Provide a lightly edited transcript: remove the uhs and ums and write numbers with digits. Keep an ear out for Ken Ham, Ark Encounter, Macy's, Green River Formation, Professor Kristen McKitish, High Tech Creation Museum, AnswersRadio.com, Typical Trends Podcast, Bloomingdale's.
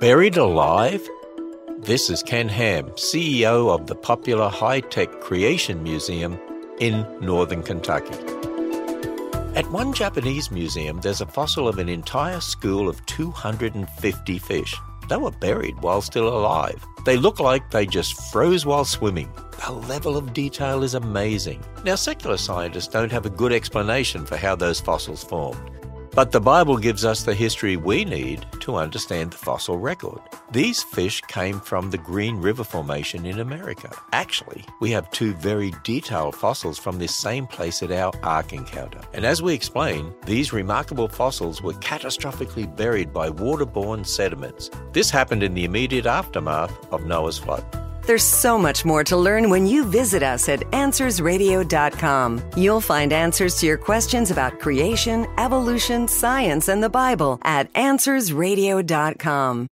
Buried alive? This is Ken Ham, CEO of the popular High Tech Creation Museum in northern Kentucky. At one Japanese museum, there's a fossil of an entire school of 250 fish. They were buried while still alive. They look like they just froze while swimming. The level of detail is amazing. Now, secular scientists don't have a good explanation for how those fossils formed. But the Bible gives us the history we need to understand the fossil record. These fish came from the Green River Formation in America. Actually, we have two very detailed fossils from this same place at our Ark Encounter. And as we explain, these remarkable fossils were catastrophically buried by waterborne sediments. This happened in the immediate aftermath of Noah's flood. There's so much more to learn when you visit us at AnswersRadio.com. You'll find answers to your questions about creation, evolution, science, and the Bible at AnswersRadio.com.